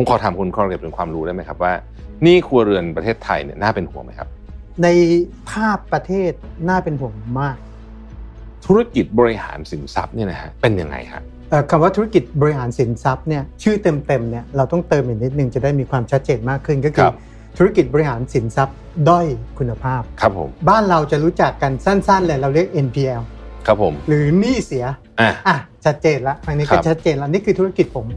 ผมขอถามคุณคอนเก็บเป็นความรู้ได้ไหมครับว่านี่ครัวเรือนประเทศไทยเนี่ยน่าเป็นห่วงไหมครับในภาพประเทศน่าเป็นห่วงมากธุรกิจบริหารสินทรัพย์เนี่ยนะฮะเป็นยังไงครับคำว่าธุรกิจบริหารสินทรัพย์เนี่ยชื่อเต็มๆเนี่ยเราต้องเติมอีกนิดนึงจะได้มีความชัดเจนมากขึ้นก็คือธุรกิจบริหารสินทรัพย์ด้อยคุณภาพครับผมบ้านเราจะรู้จักกันสั้นๆเลยเราเรียก NPL ครับผมหรือหนี้เสียอ่ะชัดเจนละอันนี้ก็ชัดเจนละนี่คือธุรกิจผม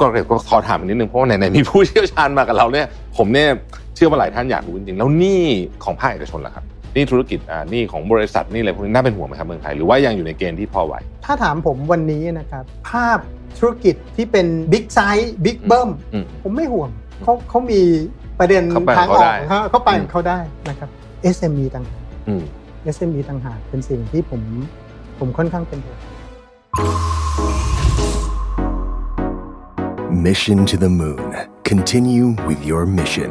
ก็เดี๋ยวก็ขอถามนิดนึงเพราะว่าไหนๆมีผู้เชี่ยวชาญมากับเราเนี่ยผมเนี่ยเชื่อว่าหลายท่านอยากรู้จริงๆแล้วหนี้ของภาคเอกชนล่ะครับหนี้ธุรกิจหนี้ของบริษัทหนี้อะไรพวกนี้น่าเป็นห่วงไหมครับเมืองไทยหรือว่ายังอยู่ในเกณฑ์ที่พอไหวถ้าถามผมวันนี้นะครับภาพธุรกิจที่เป็นบิ๊กไซส์บิ๊กเบิ้มผมไม่ห่วงเขามีประเด็นทางออกเขาไปของเขาได้นะครับ SME ต่างหาก SME ต่างหากเป็นสิ่งที่ผมค่อนข้างเป็นห่วง Mission to the Moon Continue with your mission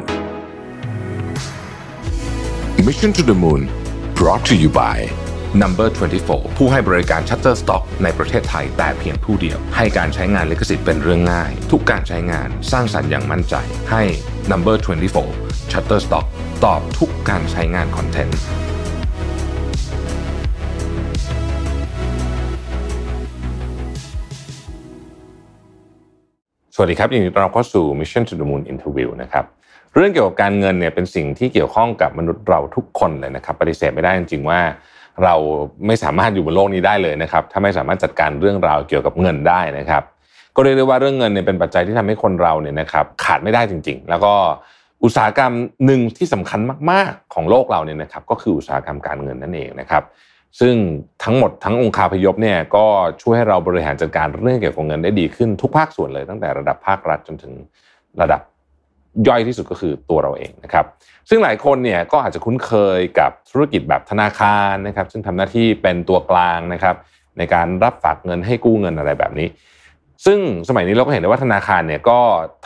Mission to the Moon brought to you by Number 24 ผู้ให้บริการ Shutterstock ในประเทศไทยแต่เพียงผู้เดียวให้การใช้งานลิขสิทธิ์เป็นเรื่องง่ายทุกการใช้งานสร้างสรรค์อย่างมั่นใจให้ Number 24 Shutterstock ตอบทุกการใช้งานคอนเทนต์สวัสดีครับยินดีต้อนรับเข้าสู่ Mission to the Moon Interview นะครับเรื่องเกี่ยวกับการเงินเนี่ยเป็นสิ่งที่เกี่ยวข้องกับมนุษย์เราทุกคนเลยนะครับปฏิเสธไม่ได้จริงๆว่าเราไม่สามารถอยู่บนโลกนี้ได้เลยนะครับถ้าไม่สามารถจัดการเรื่องราวเกี่ยวกับเงินได้นะครับก็เรียกได้ว่าเรื่องเงินเนี่ยเป็นปัจจัยที่ทำให้คนเราเนี่ยนะครับขาดไม่ได้จริงๆแล้วก็อุตสาหกรรมหนึ่งที่สำคัญมากๆของโลกเราเนี่ยนะครับก็คืออุตสาหกรรมการเงินนั่นเองนะครับซึ่งทั้งหมดทั้งองคาพยพเนี่ยก็ช่วยให้เราบริหารจัดการเรื่องเกี่ยวกับเงินได้ดีขึ้นทุกภาคส่วนเลยตั้งแต่ระดับภาครัฐจนถึงระดับย่อยที่สุดก็คือตัวเราเองนะครับซึ่งหลายคนเนี่ยก็อาจจะคุ้นเคยกับธุรกิจแบบธนาคารนะครับซึ่งทำหน้าที่เป็นตัวกลางนะครับในการรับฝากเงินให้กู้เงินอะไรแบบนี้ซึ่งสมัยนี้เราก็เห็นได้ว่าธนาคารเนี่ยก็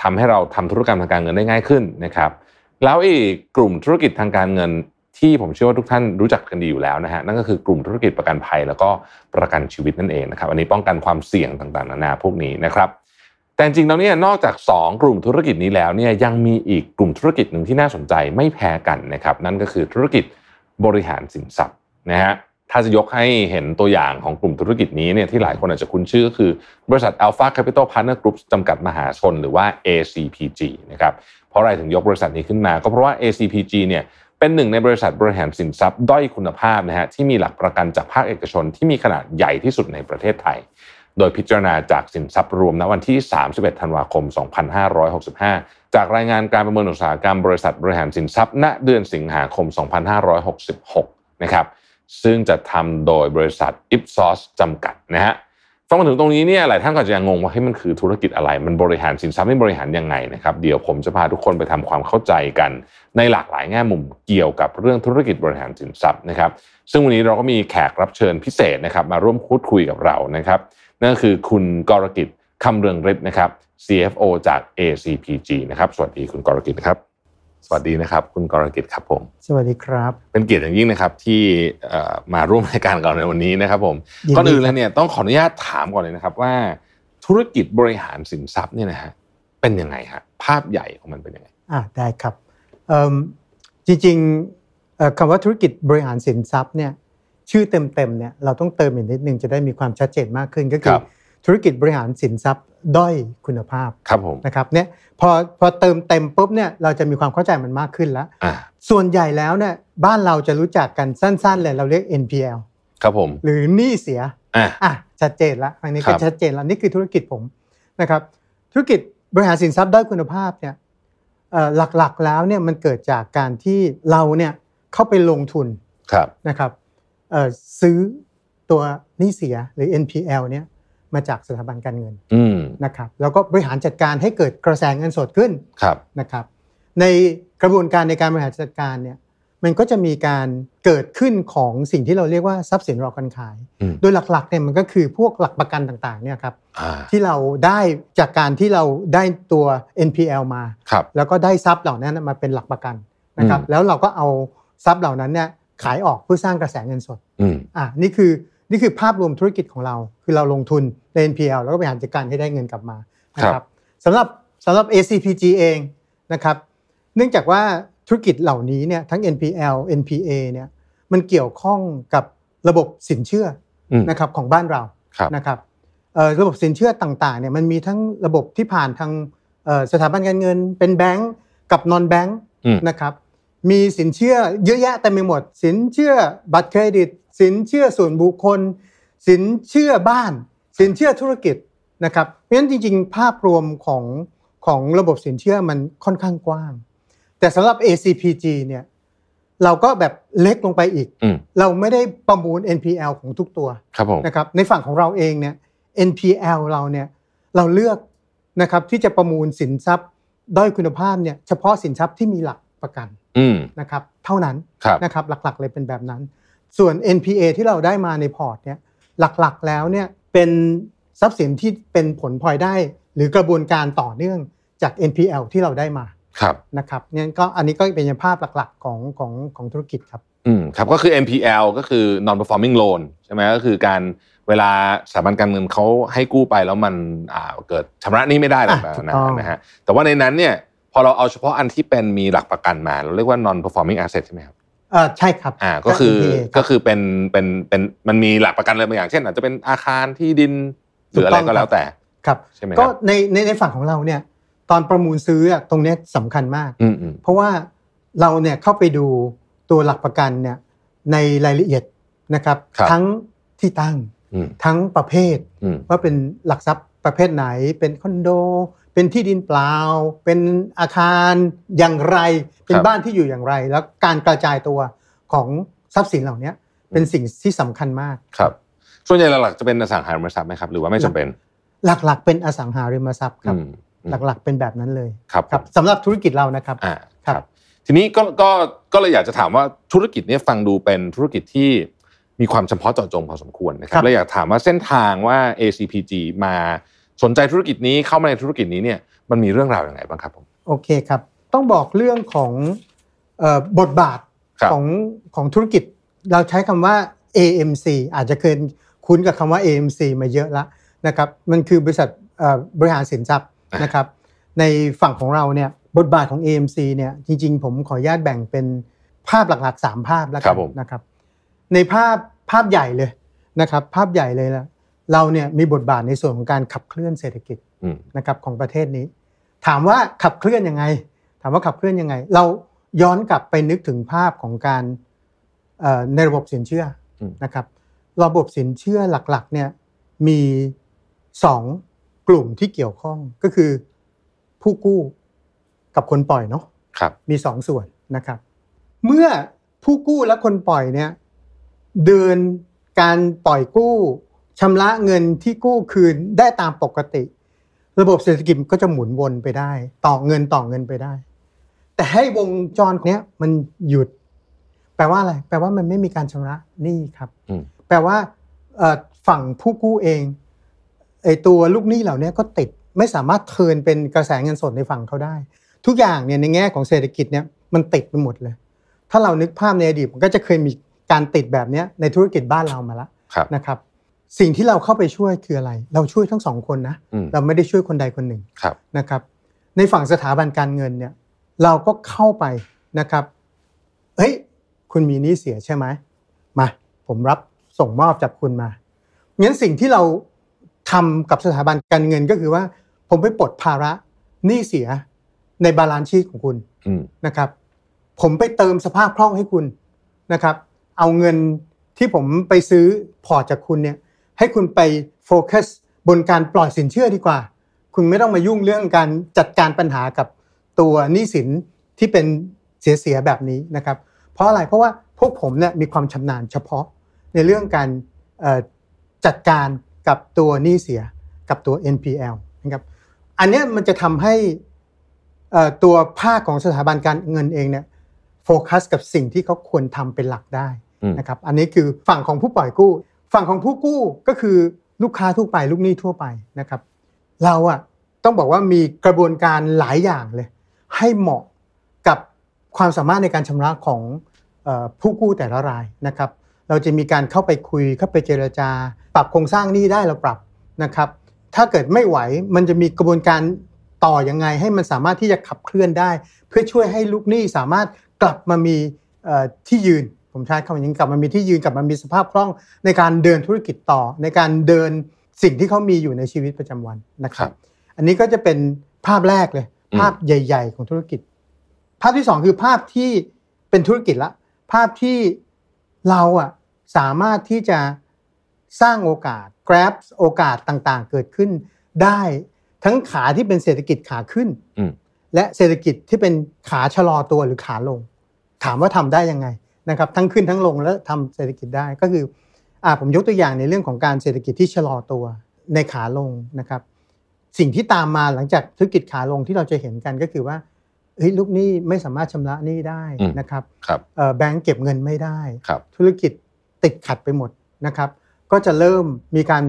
ทำให้เราทำธุรกรรมทางการเงินได้ง่ายขึ้นนะครับแล้วอีกกลุ่มธุรกิจทางการเงินที่ผมเชื่อว่าทุกท่านรู้จักกันดีอยู่แล้วนะฮะนั่นก็คือกลุ่มธุรกิจประกันภัยแล้วก็ประกันชีวิตนั่นเองนะครับอันนี้ป้องกันความเสี่ยงต่างๆนานาพวกนี้นะครับแต่จริงๆแล้วเนี่ยนอกจาก2กลุ่มธุรกิจนี้แล้วเนี่ยยังมีอีกกลุ่มธุรกิจนึงที่น่าสนใจไม่แพ้กันนะครับนั่นก็คือธุรกิจบริหารสินทรัพย์นะฮะถ้าจะยกให้เห็นตัวอย่างของกลุ่มธุรกิจนี้เนี่ยที่หลายคนอาจจะคุ้นชื่อก็คือบริษัท Alpha Capital Partners Group จำกัดมหาชนหรือว่า ACPG นะครับเพราะอะไรถึงยกบริษัทนี้ขึ้นมาก็เพราะว่า ACPG เนี่ยเป็นหนึ่งในบริษัทบริหารสินทรัพย์ด้อยคุณภาพนะฮะที่มีหลักประกันจากภาคเอกชนที่มีขนาดใหญ่ที่สุดในประเทศไทยโดยพิจารณาจากสินทรัพย์รวมณวันที่31ธันวาคม2565จากรายงานการประเมินอุตสาหกรรมบริษัทบริหารสินทรัพย์ณเดือนสิงหาคม2566นะครับซึ่งจะทำโดยบริษัท Ipsos จำกัดนะฮะฟังมาถึงตรงนี้เนี่ยหลายท่านก็จะยังงงว่าให้มันคือธุรกิจอะไรมันบริหารสินทรัพย์ไม่บริหารยังไงนะครับเดี๋ยวผมจะพาทุกคนไปทำความเข้าใจกันในหลากหลายแง่มุมเกี่ยวกับเรื่องธุรกิจบริหารสินทรัพย์นะครับซึ่งวันนี้เราก็มีแขกรับเชิญพิเศษนะครับมาร่วมพูดคุยกับเรานะครับนั่นคือคุณกรกิจคำเรืองฤทธิ์นะครับ CFO จาก ACPG นะครับสวัสดีคุณกรกิจครับสวัสดีนะครับคุณกรกิจครับผมสวัสดีครับเป็นเกียรติอย่างยิ่งนะครับที่มาร่วมรายการกับเราในวันนี้นะครับผมก่อนอื่นเลยเนี่ยต้องขออนุญาตถามก่อนเลยนะครับว่าธุรกิจบริหารสินทรัพย์เนี่ยนะฮะเป็นยังไงฮะภาพใหญ่ของมันเป็นยังไงได้ครับจริงๆคำว่าธุรกิจบริหารสินทรัพย์เนี่ยชื่อเต็มๆเนี่ยเราต้องเติมอีกนิดนึงจะได้มีความชัดเจนมากขึ้นก็คือธุรกิจบริหารสินทรัพย์ด้อยคุณภาพนะครับเนี่ยพอเติมเต็มปุ๊บเนี่ยเราจะมีความเข้าใจมันมากขึ้นแล้วส่วนใหญ่แล้วเนี่ยบ้านเราจะรู้จักกันสั้นๆเลยเราเรียก NPL ครับผมหรือหนี้เสียชัดเจนละอันนี้ก็ชัดเจนละนี่คือธุรกิจผมนะครับธุรกิจบริหารสินทรัพย์ด้อยคุณภาพเนี่ยหลักๆแล้วเนี่ยมันเกิดจากการที่เราเนี่ยเข้าไปลงทุนนะครับซื้อตัวหนี้เสียหรือ NPL เนี่ยมาจากสถาบันการเงินนะครับแล้วก็บริหารจัดการให้เกิดกระแสเงินสดขึ้นนะครับในกระบวนการในการบริหารจัดการเนี่ยมันก็จะมีการเกิดขึ้นของสิ่งที่เราเรียกว่าทรัพย์สินรอการขายโดยหลักๆเนี่ยมันก็คือพวกหลักประกันต่างๆเนี่ยครับที่เราได้จากการที่เราได้ตัว NPL มาแล้วก็ได้ทรัพย์เหล่านั้นมาเป็นหลักประกันนะครับแล้วเราก็เอาทรัพย์เหล่านั้นเนี่ยขายออกเพื่อสร้างกระแสเงินสดนี่คือ นี่คือภาพรวมธุรกิจของเราคือเราลงทุนใน NPL แล้วก็บริหารจัดการให้ได้เงินกลับมานะครับสำหรับ ACPG เองนะครับเนื่องจากว่าธุรกิจเหล่านี้เนี่ยทั้ง NPL NPA เนี่ยมันเกี่ยวข้องกับระบบสินเชื่อนะครับของบ้านเรานะครับระบบสินเชื่อต่างๆเนี่ยมันมีทั้งระบบที่ผ่านทางสถาบันการเงินเป็นแบงก์กับ non bank นะครับมีสินเชื่อเยอะแยะเต็มไปหมดสินเชื่อบัตรเครดิตสินเชื่อส่วนบุคคลสินเชื่อบ้านสินเชื่อธุรกิจนะครับเพราะฉะนั้นจริงๆภาพรวมของระบบสินเชื่อมันค่อนข้างกว้างแต่สำหรับ ACPG เนี่ยเราก็แบบเล็กลงไปอีกเราไม่ได้ประมูล NPL ของทุกตัวนะครับในฝั่งของเราเองเนี่ย NPL เราเนี่ยเราเลือกนะครับที่จะประมูลสินทรัพย์ด้อยคุณภาพเนี่ยเฉพาะสินทรัพย์ที่มีหลักประกันนะครับเท่านั้นนะครับหลักๆเลยเป็นแบบนั้นส่วน NPA ที่เราได้มาในพอร์ตเนี่ยหลักๆแล้วเนี่ยเป็นทรัพย์สินที่เป็นผลพลอยได้หรือกระบวนการต่อเนื่องจาก NPL ที่เราได้มานะครับงั้นก็อันนี้ก็เป็นภาพหลักๆของธุรกิจครับครับก็คือ NPL ก็คือ non performing loan ใช่ไหมก็คือการเวลาสถาบันการเงินเขาให้กู้ไปแล้วมันเกิดชำระหนี้ไม่ได้แบบนั้นนะฮะแต่ว่าในนั้นเนี่ยพอเราเอาเฉพาะอันที่เป็นมีหลักประกันมาเราเรียกว่า non performing asset ใช่ไหมครับใช่ครับก็คือเป็นมันมีหลักประกันอะไรบางอย่างเช่นอาจจะเป็นอาคารที่ดินหรืออะไรก็แล้วแต่ครับใช่ไหมครับก็ในฝั่งของเราเนี่ยตอนประมูลซื้อตรงนี้สำคัญมากเพราะว่าเราเนี่ยเข้าไปดูตัวหลักประกันเนี่ยในรายละเอียดนะครับทั้งที่ตั้งทั้งประเภทว่าเป็นหลักทรัพย์ประเภทไหนเป็นคอนโดเป็นที่ดินเปล่าเป็นอาคารอย่างไรเป็นบ้านที่อยู่อย่างไรแล้วการกระจายตัวของทรัพย์สินเหล่านี้เป็นสิ่งที่สำคัญมากครับส่วนใหญ่หลักๆจะเป็นอสังหาริมทรัพย์ไหมครับหรือว่าไม่จำเป็นหลักๆเป็นอสังหาริมทรัพย์ครับหลักๆเป็นแบบนั้นเลยครับสำหรับธุรกิจเรานะครับครับทีนี้ก็เลยอยากจะถามว่าธุรกิจนี้ฟังดูเป็นธุรกิจที่มีความเฉพาะเจาะจงพอสมควรนะครับแล้วอยากถามว่าเส้นทางว่า ACPG มาสนใจธุรกิจนี้เข้ามาในธุรกิจนี้เนี่ยมันมีเรื่องราวอย่างไรบ้างครับผมโอเคครับต้องบอกเรื่องของบทบาทของธุรกิจเราใช้คำว่า AMC อาจจะเคยคุ้นกับคำว่า AMC มาเยอะแล้วนะครับมันคือบริษัทบริหารสินทรัพย์นะครับในฝั่งของเราเนี่ยบทบาทของ AMC เนี่ยจริงๆผมขออนุญาตแบ่งเป็นภาพหลักๆ3ภาพแล้วกันนะครับในภาพใหญ่เลยนะครับภาพใหญ่เลยละเราเนี่ยมีบทบาทในส่วนของการขับเคลื่อนเศรษฐกิจนะครับของประเทศนี้ถามว่าขับเคลื่อนยังไงเราย้อนกลับไปนึกถึงภาพของการในระบบสินเชื่อนะครับระบบสินเชื่อหลักๆเนี่ยมี2กลุ่มที่เกี่ยวข้องก็คือผู้กู้กับคนปล่อยเนาะมี2ส่วนนะครับเมื่อผู้กู้และคนปล่อยเนี่ยเดินการปล่อยกู้ชำระเงินที่กู้คืนได้ตามปกติระบบเศรษฐกิจก็จะหมุนวนไปได้ต่อเงินไปได้แต่ให้วงจรเนี้ยมันหยุดแปลว่าอะไรแปลว่ามันไม่มีการชำระหนี้ครับแปลว่าฝั่งผู้กู้เองไอ้ตัวลูกหนี้เหล่านี้ก็ติดไม่สามารถเทิร์นเป็นกระแสเงินสดในฝั่งเขาได้ทุกอย่างเนี่ยในแง่ของเศรษฐกิจเนี่ยมันติดไปหมดเลยถ้าเรานึกภาพในอดีตมันก็จะเคยมีการติดแบบนี้ในธุรกิจบ้านเรามาแล้วนะครับสิ่งที่เราเข้าไปช่วยคืออะไรเราช่วยทั้งสองคนนะเราไม่ได้ช่วยคนใดคนหนึ่งนะครับในฝั่งสถาบันการเงินเนี่ยเราก็เข้าไปนะครับเฮ้ยคุณมีหนี้เสียใช่ไหมมาผมรับส่งมอบจากคุณมางั้นสิ่งที่เราทำกับสถาบันการเงินก็คือว่าผมไปปลดภาระหนี้เสียในบาลานซ์ชีทของคุณนะครับผมไปเติมสภาพคล่องให้คุณนะครับเอาเงินที่ผมไปซื้อพอร์ตจากคุณเนี่ยให้คุณไปโฟกัสบนการปล่อยสินเชื่อดีกว่าคุณไม่ต้องมายุ่งเรื่องการจัดการปัญหากับตัวหนี้สินที่เป็นเสียแบบนี้นะครับเพราะอะไรเพราะว่าพวกผมเนี่ยมีความชำนาญเฉพาะในเรื่องการจัดการกับตัวหนี้เสียกับตัว NPL นะครับอันนี้มันจะทำให้ตัวภาคของสถาบันการเงินเองเนี่ยโฟกัสกับสิ่งที่เขาควรทำเป็นหลักได้นะครับอันนี้คือฝั่งของผู้ปล่อยกู้ฝั่งของผู้กู้ก็คือลูกค้าทั่วไปลูกหนี้ทั่วไปนะครับเราอ่ะต้องบอกว่ามีกระบวนการหลายอย่างเลยให้เหมาะกับความสามารถในการชำระของผู้กู้แต่ละรายนะครับ เราจะมีการเข้าไปคุยเข้าไปเจรจาปรับโครงสร้างหนี้ได้เราปรับนะครับถ้าเกิดไม่ไหวมันจะมีกระบวนการต่อยังไงให้มันสามารถที่จะขับเคลื่อนได้เพื่อช่วยให้ลูกหนี้สามารถกลับมามีที่ยืนผมใช้คำนี้กลับมามีที่ยืนกลับมามีสภาพคล่องในการเดินธุรกิจต่อในการเดินสิ่งที่เขามีอยู่ในชีวิตประจำวันนะครับอันนี้ก็จะเป็นภาพแรกเลยภาพใหญ่ๆของธุรกิจภาพที่สองคือภาพที่เป็นธุรกิจละภาพที่เราอ่ะสามารถที่จะสร้างโอกาส grab โอกาสต่างๆเกิดขึ้นได้ทั้งขาที่เป็นเศรษฐกิจขาขึ้นและเศรษฐกิจที่เป็นขาชะลอตัวหรือขาลงถามว่าทำได้ยังไงนะครับทั้งขึ้นทั้งลงแล้วทำเศรษฐกิจได้ก็คือผมยกตัวอย่างในเรื่องของการเศรษฐกิจที่ชะลอตัวในขาลงนะครับสิ่งที่ตามมาหลังจากธุรกิจขาลงที่เราจะเห็นกันก็คือว่าลูกหนี้ไม่สามารถชำระหนี้ได้นะครับแบงก์เก็บเงินไม่ได้ธุรกิจติดขัดไปหมดนะครับก็จะเริ่มมีการ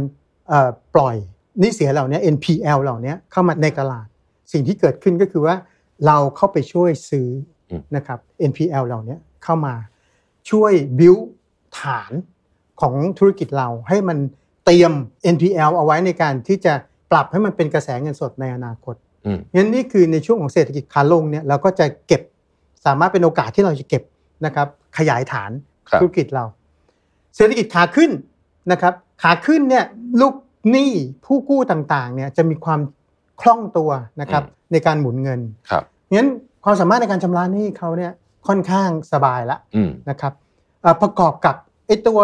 ปล่อยหนี้เสียเหล่านี้ NPL เหล่านี้เข้ามาในตลาดสิ่งที่เกิดขึ้นก็คือว่าเราเข้าไปช่วยซื้อนะครับ NPL เหล่านี้เข้ามาช่วยบิ้วฐานของธุรกิจเราให้มันเตรียม NPL เอาไว้ในการที่จะปรับให้มันเป็นกระแสเงินสดในอนาคตงั้นนี่คือในช่วงของเศรษฐกิจขาลงเนี่ยเราก็จะเก็บสามารถเป็นโอกาสที่เราจะเก็บนะครับขยายฐานธุรกิจเราเศรษฐกิจขาขึ้นนะครับขาขึ้นเนี่ยลูกหนี้ผู้กู้ต่างๆเนี่ยจะมีความคล่องตัวนะครับในการหมุนเงินงั้นความสามารถในการชำระหนี้เขาเนี่ยค่อนข้างสบายละนะครับประกอบกับไอ้ตัว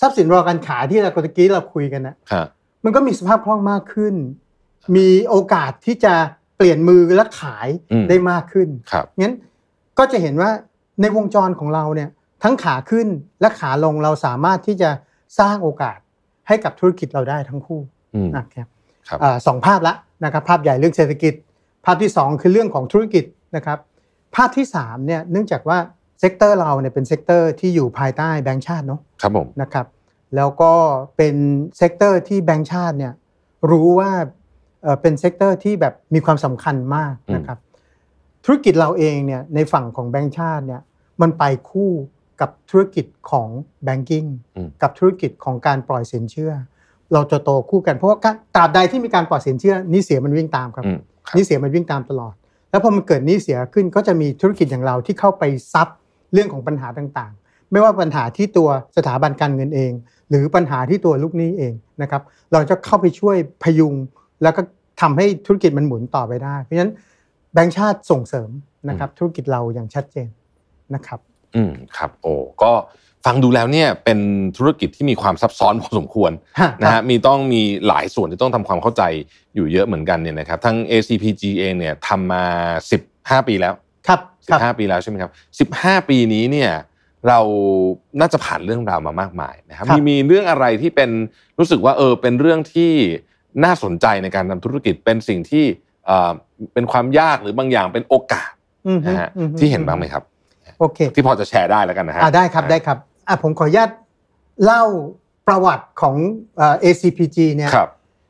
ทรัพย์สินรอการขายที่เราตะกี้เราคุยกันนะมันก็มีสภาพคล่องมากขึ้นมีโอกาสที่จะเปลี่ยนมือและขายได้มากขึ้นงั้นก็จะเห็นว่าในวงจรของเราเนี่ยทั้งขาขึ้นและขาลงเราสามารถที่จะสร้างโอกาสให้กับธุรกิจเราได้ทั้งคู่นะครับสองภาพละนะครับภาพใหญ่เรื่องเศรษฐกิจภาพที่สองคือเรื่องของธุรกิจนะครับภาพที่สามเนี่ยเนื่องจากว่าเซกเตอร์เราเนี่ยเป็นเซกเตอร์ที่อยู่ภายใต้แบงก์ชาติเนาะครับผมนะครับแล้วก็เป็นเซกเตอร์ที่แบงก์ชาติเนี่ยรู้ว่าเป็นเซกเตอร์ที่แบบมีความสำคัญมากนะครับธุรกิจเราเองเนี่ยในฝั่งของแบงก์ชาติเนี่ยมันไปคู่กับธุรกิจของแบงกิ้งกับธุรกิจของการปล่อยสินเชื่อเราจะโตคู่กันเพราะว่าตราบใดที่มีการปล่อยสินเชื่อหนี้เสียมันวิ่งตามครับหนี้เสียมันวิ่งตามตลอดแล้วพอมันเกิดหนี้เสียขึ้นก็จะมีธุรกิจอย่างเราที่เข้าไปซับเรื่องของปัญหาต่างๆไม่ว่าปัญหาที่ตัวสถาบันการเงินเองหรือปัญหาที่ตัวลูกหนี้เองนะครับเราจะเข้าไปช่วยพยุงแล้วก็ทำให้ธุรกิจมันหมุนต่อไปได้เพราะฉะนั้นแบงก์ชาติส่งเสริมนะครับธุรกิจเราอย่างชัดเจนนะครับครับโอ้ก็ฟังดูแล้วเนี่ยเป็นธุรกิจที่มีความซับซ้อนพอสมควรนะฮะมีต้องมีหลายส่วนที่ต้องทำความเข้าใจอยู่เยอะเหมือนกันเนี่ยนะครับทั้ง ACPG เองเนี่ยทำมา15ปีแล้วครับ15ปีแล้วใช่ไหมครับ15ปีนี้เนี่ยเราน่าจะผ่านเรื่องราวมามากมายนะครับมีเรื่องอะไรที่เป็นรู้สึกว่าเป็นเรื่องที่น่าสนใจในการทำธุรกิจเป็นสิ่งที่เป็นความยากหรือบางอย่างเป็นโอกาสนะฮะที่เห็นบ้างไหมครับโอเคที่พอจะแชร์ได้แล้วกันนะฮะได้ครับได้ครับผมขออนุญาตเล่าประวัติของACPG เนี่ย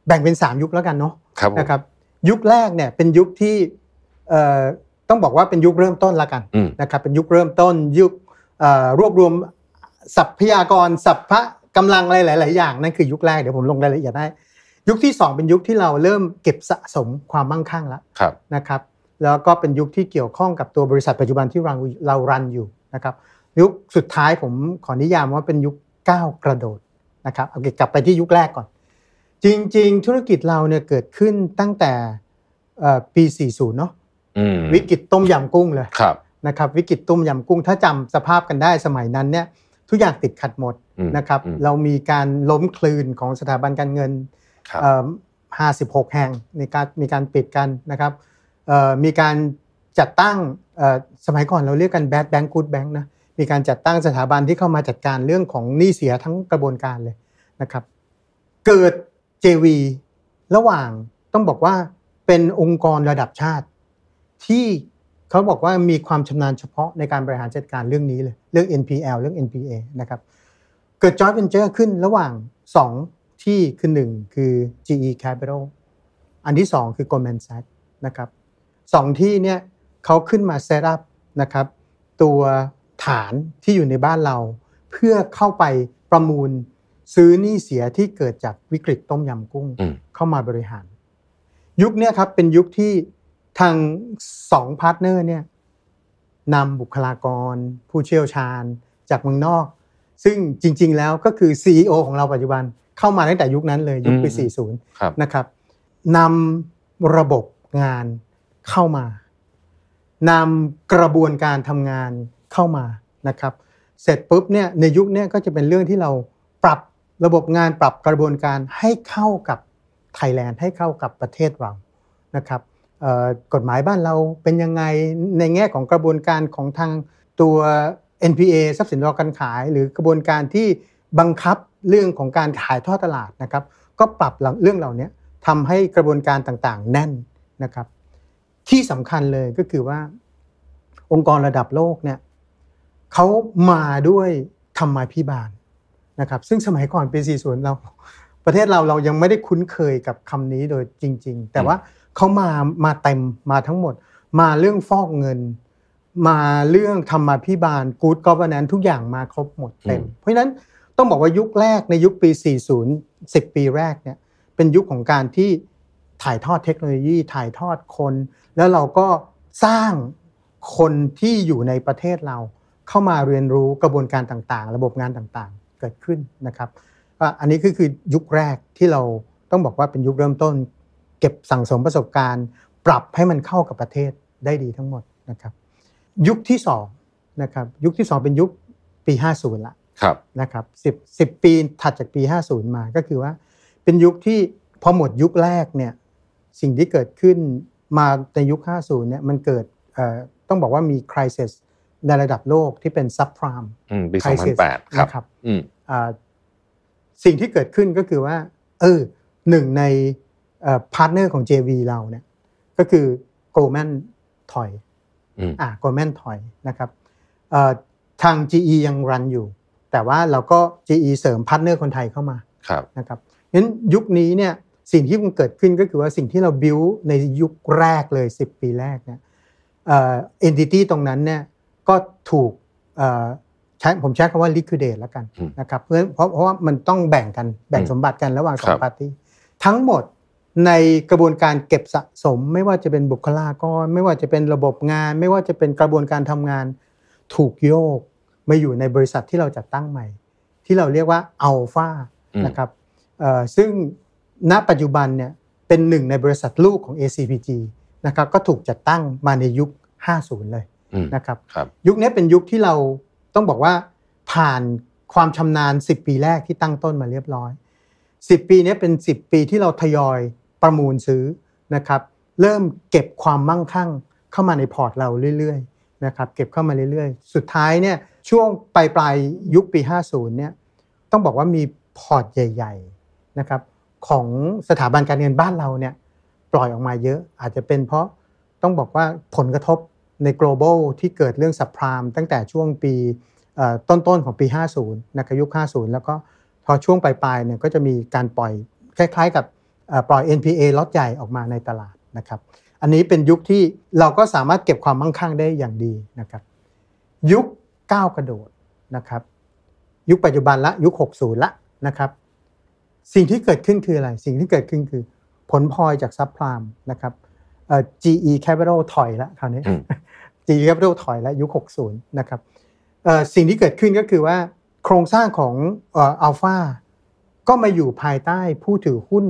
แบ่งเป็น3ยุคแล้วกันเนาะนะครับยุคแรกเนี่ยเป็นยุคที่ต้องบอกว่าเป็นยุคเริ่มต้นละกันนะครับเป็นยุคเริ่มต้นยุครวบรวมทรัพยากรสัพพะกำลังอะไรหลายๆอย่างนั่นคือยุคแรกเดี๋ยวผมลงรายละเอียดให้ยุคที่2เป็นยุคที่เราเริ่มเก็บสะสมความมั่งคั่งแล้วนะครับแล้วก็เป็นยุคที่เกี่ยวข้องกับตัวบริษัทปัจจุบันที่เรารันอยู่นะครับยุคสุดท้ายผมขอนิยามว่าเป็นยุคก้าวกระโดดนะครับเอากลับไปที่ยุคแรกก่อนจริงๆธุรกิจเราเนี่ยเกิดขึ้นตั้งแต่ปี40เนาะวิกฤตต้มยำกุ้งเลยนะครับวิกฤตต้มยำกุ้งถ้าจำสภาพกันได้สมัยนั้นเนี่ยทุกอย่างติดขัดหมดนะครับเรามีการล้มคลืนของสถาบันการเงิน56แห่งในการมีการปิดกันนะครับมีการจัดตั้งสมัยก่อนเราเรียกกัน bad bank good bank นะมีการจัดตั้งสถาบันที่เข้ามาจัดการเรื่องของหนี้เสียทั้งกระบวนการเลยนะครับเกิด JV ระหว่างต้องบอกว่าเป็นองค์กรระดับชาติที่เขาบอกว่ามีความชำนาญเฉพาะในการบริหารจัดการเรื่องนี้เลยเรื่อง NPL เรื่อง NPA นะครับเกิด joint venture ขึ้นระหว่าง2ที่คือ1คือ GE Capital อันที่2คือ Goldman Sachs นะครับ2ที่เนี่ยเขาขึ้นมาเซตอัพนะครับตัวฐานที่อยู่ในบ้านเราเ เพื่อเข้าไปประมูลซื้อหนี้เสียที่เกิดจากวิกฤตต้มยำกุ้งเข้ามาบริหารยุคนี้ครับเป็นยุคที่ทาง2พาร์ทเนอร์เนี่ยนำบุคลากรผู้เชี่ยวชาญจากเมืองนอกซึ่งจริงๆแล้วก็คือ CEO ของเราปัจจุบันเข้ามาตั้งแต่ยุคนั้นเลยยุคปี40นะครับนำระบบงานเข้ามานำกระบวนการทำงานเข้ามานะครับเสร็จปุ๊บเนี่ยในยุคนี้ก็จะเป็นเรื่องที่เราปรับระบบงานปรับกระบวนการให้เข้ากับไทยแลนด์ให้เข้ากับประเทศเรานะครับกฎหมายบ้านเราเป็นยังไงในแง่ของกระบวนการของทางตัว NPA ทรัพย์สินรอการขายหรือกระบวนการที่บังคับเรื่องของการขายทอดตลาดนะครับก็ปรับเรื่องเหล่านี้ทำให้กระบวนการต่างๆแน่นนะครับที่สำคัญเลยก็คือว่าองค์กรระดับโลกเนี่ยเขามาด้วยธรรมาภิบาลนะครับซึ่งสมัยก่อนปี40เราประเทศเรายังไม่ได้คุ้นเคยกับคำนี้โดยจริงๆแต่ว่าเขามาเต็มมาทั้งหมดมาเรื่องฟอกเงินมาเรื่องธรรมาภิบาล Good Governance ทุกอย่างมาครบหมดเต็มเพราะฉะนั้นต้องบอกว่ายุคแรกในยุคปี40 10ปีแรกเนี่ยเป็นยุคของการที่ถ่ายทอดเทคโนโลยีถ่ายทอดคนแล้วเราก็สร้างคนที่อยู่ในประเทศเราเข้ามาเรียนรู้กระบวนการต่างๆระบบงานต่างๆเกิดขึ้นนะครับอันนี้คือยุคแรกที่เราต้องบอกว่าเป็นยุคเริ่มต้นเก็บสั่งสมประสบการณ์ปรับให้มันเข้ากับประเทศได้ดีทั้งหมดนะครับยุคที่2นะครับยุคที่2เป็นยุคปี50ละครับนะครับ10ปีถัดจากปี50มาก็คือว่าเป็นยุคที่พอหมดยุคแรกเนี่ยสิ่งที่เกิดขึ้นมาในยุค50เนี่ยมันเกิดต้องบอกว่ามี crisis ในระดับโลกที่เป็น Subprime ปี 2008 ครับสิ่งที่เกิดขึ้นก็คือว่าหนึ่งในพาร์ทเนอร์ของ JV เราเนี่ยก็คือ Goldman ถอยGoldman ถอยนะครับทาง GE ยังรันอยู่แต่ว่าเราก็ GE เสริมพาร์ทเนอร์คนไทยเข้ามานะครับงั้นยุคนี้เนี่ยสิ่งที่มันเกิดขึ้นก็คือว่าสิ่งที่เราบิ้วในยุคแรกเลย10ปีแรกเนี่ยentity ตรงนั้นเนี่ยก็ถูกผมใช้คำว่า liquidate แล้วกันนะครับเพราะว่ามันต้องแบ่งสมบัติกันระหว่าง2 party ทั้งหมดในกระบวนการเก็บสะสมไม่ว่าจะเป็นบุคลากรไม่ว่าจะเป็นระบบงานไม่ว่าจะเป็นกระบวนการทำงานถูกโยกมาอยู่ในบริษัทที่เราจัดตั้งใหม่ที่เราเรียกว่า Alpha นะครับซึ่งณปัจจุบันเนี่ยเป็นหนึ่งในบริษัทลูกของ ACPG นะครับก็ถูกจัดตั้งมาในยุค50เลยนะครับยุคนี้เป็นยุคที่เราต้องบอกว่าผ่านความชำนาญ10ปีแรกที่ตั้งต้นมาเรียบร้อย10ปีนี้เป็น10ปีที่เราทยอยประมูลซื้อนะครับเริ่มเก็บความมั่งคั่งเข้ามาในพอร์ตเราเรื่อยๆนะครับเก็บเข้ามาเรื่อยๆสุดท้ายเนี่ยช่วงปลายยุคปี50เนี่ยต้องบอกว่ามีพอร์ตใหญ่ๆนะครับของสถาบันการเงินบ้านเราเนี่ยปล่อยออกมาเยอะอาจจะเป็นเพราะต้องบอกว่าผลกระทบใน global ที่เกิดเรื่อง subprime ตั้งแต่ช่วงปีต้นๆของปี50นะครับยุค50แล้วก็พอช่วงปลายๆเนี่ยก็จะมีการปล่อยคล้ายๆกับปล่อย NPA ล็อตใหญ่ออกมาในตลาดนะครับอันนี้เป็นยุคที่เราก็สามารถเก็บความมั่งคั่งได้อย่างดีนะครับยุคก้าวกระโดดนะครับยุคปัจจุบันละยุค60ละนะครับสิ่งที่เกิดขึ้นคืออะไรสิ่งที่เกิดขึ้นคือผลพลอยจากซับไพรม์นะครับGE Capital ถอยละคราวนี้ GE Capital ถอยละยุค60นะครับสิ่งที่เกิดขึ้นก็คือว่าโครงสร้างของAlpha ก็มาอยู่ภายใต้ผู้ถือหุ้น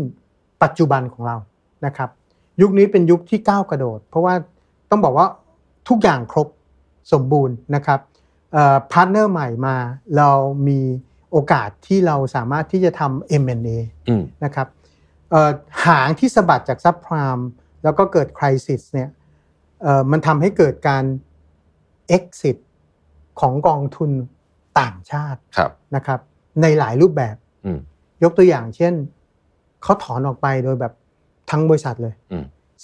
ปัจจุบันของเรานะครับยุคนี้เป็นยุคที่ก้าวกระโดดเพราะว่าต้องบอกว่าทุกอย่างครบสมบูรณ์นะครับพาร์ทเนอร์ใหม่มาเรามีโอกาสที่เราสามารถที่จะทำ M&A นะครับหางที่สะบัดจากซับไพรม์แล้วก็เกิด crisis เนี่ยมันทำให้เกิดการ exit ของกองทุนต่างชาตินะครับในหลายรูปแบบยกตัวอย่างเช่นเขาถอนออกไปโดยแบบทั้งบริษัทเลย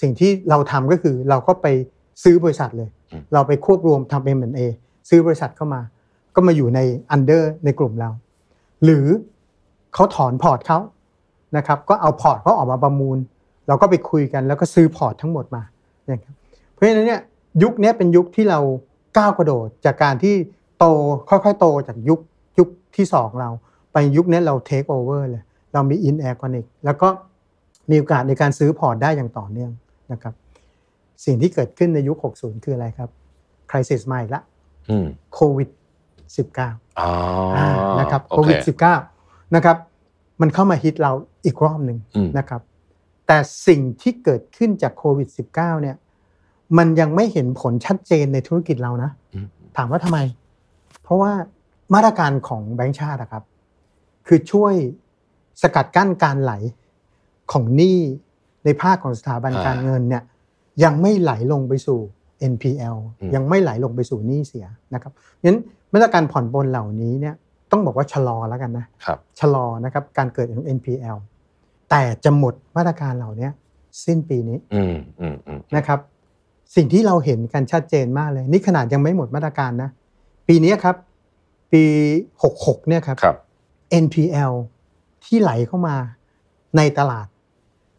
สิ่งที่เราทำก็คือเราก็ไปซื้อบริษัทเลยเราไปควบรวมทำ M&A ซื้อบริษัทเข้ามาก็มาอยู่ใน under ในกลุ่มเราหรือเขาถอนพอร์ตเขานะครับก็เอาพอร์ตเขาออกมาประมูลเราก็ไปคุยกันแล้วก็ซื้อพอร์ตทั้งหมดมานะครับเพราะฉะนั้นเนี่ยยุคนี้เป็นยุคที่เราก้าวกระโดดจากการที่โตค่อยๆโตจากยุค ที่2เราไปยุคนี้เราเทคโอเวอร์เลยเรามี in air connect แล้วก็มีโอกาสในการซื้อพอร์ตได้อย่างต่อเนื่องนะครับสิ่งที่เกิดขึ้นในยุค60คืออะไรครับ crisis ใหม่ละโควิด-19 นะครับโควิด-19 นะครับมันเข้ามาฮิตเราอีกรอบนึงนะครับแต่สิ่งที่เกิดขึ้นจากโควิด-19 เนี่ยมันยังไม่เห็นผลชัดเจนในธุรกิจเรานะถามว่าทำไมเพราะว่ามาตรการของแบงก์ชาติครับคือช่วยสกัดกั้นการไหลของหนี้ในภาคของสถาบันการเงินเนี่ยยังไม่ไหลลงไปสู่ NPL ยังไม่ไหลลงไปสู่หนี้เสียนะครับงั้นมาตรการผ่อนปลนเหล่านี้เนี่ยต้องบอกว่าชะลอแล้วกันนะชะลอนะครับการเกิดของ NPL แต่จะหมดมาตรการเหล่านี้สิ้นปีนี้นะครับสิ่งที่เราเห็นกันชัดเจนมากเลยนี่ขนาดยังไม่หมดมาตรการนะปีนี้ครับปี66เนี่ยครับ NPL ที่ไหลเข้ามาในตลาด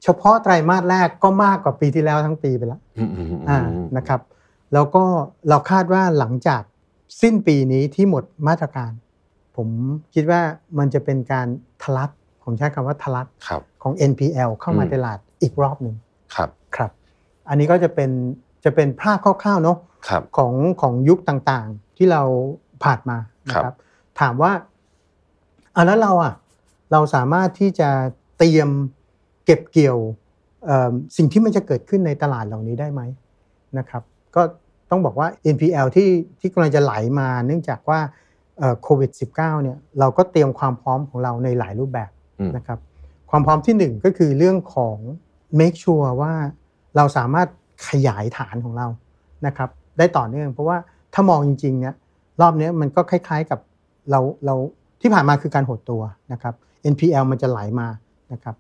เฉพาะไตรมาสแรกก็มากกว่าปีที่แล้วทั้งปีไปแล้วนะครับแล้วก็เราคาดว่าหลังจากสิ้นปีนี้ที่หมดมาตรการผมคิดว่ามันจะเป็นการทะลักผมใช้คำว่าทะลักของ NPL เข้ามาในตลาดอีกรอบนึงครับอันนี้ก็จะเป็นภาพคร่าวๆเนาะของยุคต่างๆที่เราผ่านมานะครับถามว่าแล้วเราสามารถที่จะเตรียมเก็บเกี่ยวสิ่งที่มันจะเกิดขึ้นในตลาดเหล่านี้ได้ไหมนะครับก็ต้องบอกว่า NPL ที่กำลังจะไหลมาเนื่องจากว่าโควิด-19 เนี่ยเราก็เตรียมความพร้อมของเราในหลายรูปแบบนะครับความพร้อมที่1ก็คือเรื่องของ make sure ว่าเราสามารถขยายฐานของเรานะครับได้ต่อเนื่องเพราะว่าถ้ามองจริงๆเนี่ยรอบนี้มันก็คล้ายๆกับเราที่ผ่านมาคือการหดตัวนะครับ NPL มันจะไหลมานะครับ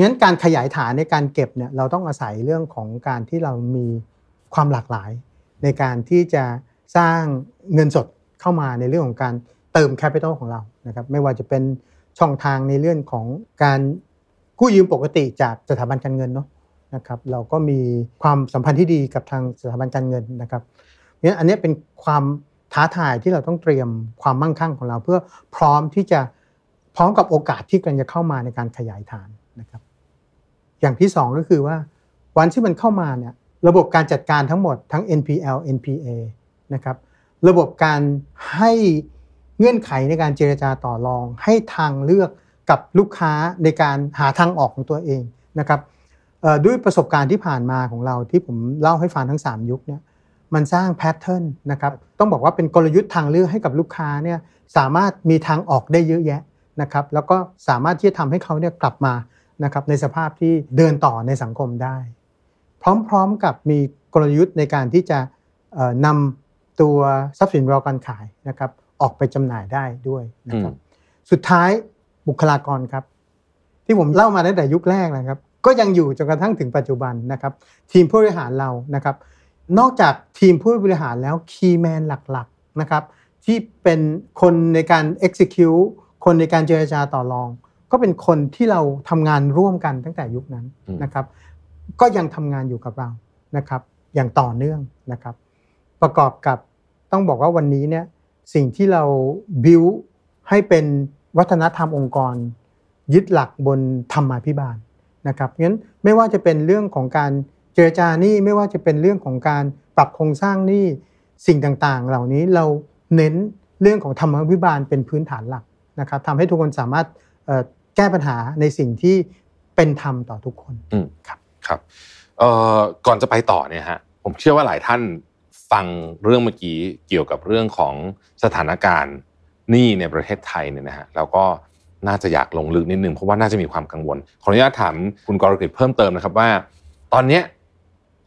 งั้นการขยายฐานในการเก็บเนี่ยเราต้องอาศัยเรื่องของการที่เรามีความหลากหลายในการที่จะสร้างเงินสดเข้ามาในเรื่องของการเติมแคปิตอลของเรานะครับไม่ว่าจะเป็นช่องทางในเรื่องของการกู้ยืมปกติจากสถาบันการเงินเนาะนะครับเราก็มีความสัมพันธ์ที่ดีกับทางสถาบันการเงินนะครับงั้นอันนี้เป็นความท้าทายที่เราต้องเตรียมความมั่งคั่งของเราเพื่อพร้อมกับโอกาสที่กำลังจะเข้ามาในการขยายฐานนะครับอย่างที่2ก็คือว่าวันที่มันเข้ามาเนี่ยระบบการจัดการทั้งหมดทั้ง NPL NPA นะครับระบบการให้เงื่อนไขในการเจรจาต่อรองให้ทางเลือกกับลูกค้าในการหาทางออกของตัวเองนะครับด้วยประสบการณ์ที่ผ่านมาของเราที่ผมเล่าให้ฟังทั้ง3ยุคเนี่ยมันสร้างแพทเทิร์นนะครับต้องบอกว่าเป็นกลยุทธ์ทางเลือกให้กับลูกค้าเนี่ยสามารถมีทางออกได้เยอะแยะนะครับแล้วก็สามารถที่จะทำให้เขาเนี่ยกลับมานะครับในสภาพที่เดินต่อในสังคมได้พร้อมๆกับมีกลยุทธ์ในการที่จะนำตัวทรัพย์สินรอการขายนะครับออกไปจำหน่ายได้ด้วยนะครับสุดท้ายบุคลากรครับที่ผมเล่ามาตั้งแต่ยุคแรกนะครับก็ยังอยู่จนกระทั่งถึงปัจจุบันนะครับทีมผู้บริหารเรานะครับนอกจากทีมผู้บริหารแล้วคีย์แมนหลักๆนะครับที่เป็นคนในการ execute คนในการเจรจาต่อรองก็เป็นคนที่เราทำงานร่วมกันตั้งแต่ยุคนั้นนะครับก็ยังทำงานอยู่กับเรานะครับอย่างต่อเนื่องนะครับประกอบกับต้องบอกว่าวันนี้เนี่ยสิ่งที่เรา build ให้เป็นวัฒนธรรมองค์กรยึดหลักบนธรรมาภิบาลนะครับงั้นไม่ว่าจะเป็นเรื่องของการเจรจาหนี้ไม่ว่าจะเป็นเรื่องของการปรับโครงสร้างหนี้สิ่งต่างๆเหล่านี้เราเน้นเรื่องของธรรมาภิบาลเป็นพื้นฐานหลักนะครับทำให้ทุกคนสามารถแก้ปัญหาในสิ่งที่เป็นธรรมต่อทุกคนครับครับก่อนจะไปต่อเนี่ยฮะผมเชื่อว่าหลายท่านฟังเรื่องเมื่อกี้เกี่ยวกับเรื่องของสถานการณ์หนี้ในประเทศไทยเนี่ยนะฮะแล้วก็น่าจะอยากลงลึกนิดนึงเพราะว่าน่าจะมีความกังวลขออนุญาตถามคุณกรกฤษเพิ่มเติมนะครับว่าตอนนี้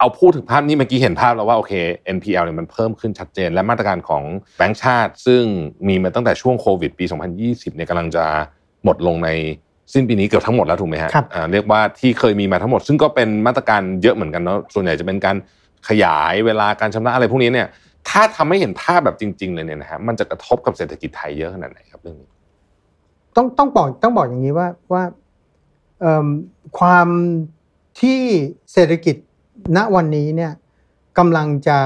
เอาพูดถึงภาพนี้เมื่อกี้เห็นภาพแล้วว่าโอเค NPL เนี่ยมันเพิ่มขึ้นชัดเจนและมาตรการของแบงก์ชาติซึ่งมีมาตั้งแต่ช่วงโควิดปี2020เนี่ยกำลังจะหมดลงในสิ้นปีนี้เกือบทั้งหมดแล้วถูกไหมฮะเรียกว่าที่เคยมีมาทั้งหมดซึ่งก็เป็นมาตรการเยอะเหมือนกันเนาะส่วนใหญ่จะเป็นการขยายเวลาการชำระอะไรพวกนี้เนี่ยถ้าทำให้เห็นภาพแบบจริงๆเลยเนี่ยนะฮะมันจะกระทบกับเศรษฐกิจไทยเยอะขนาดไหนครับเรื่องนี้ต้องบอกอย่างนี้ว่าความที่เศรษฐกิจณวันนี้เนี่ยกำลังจะ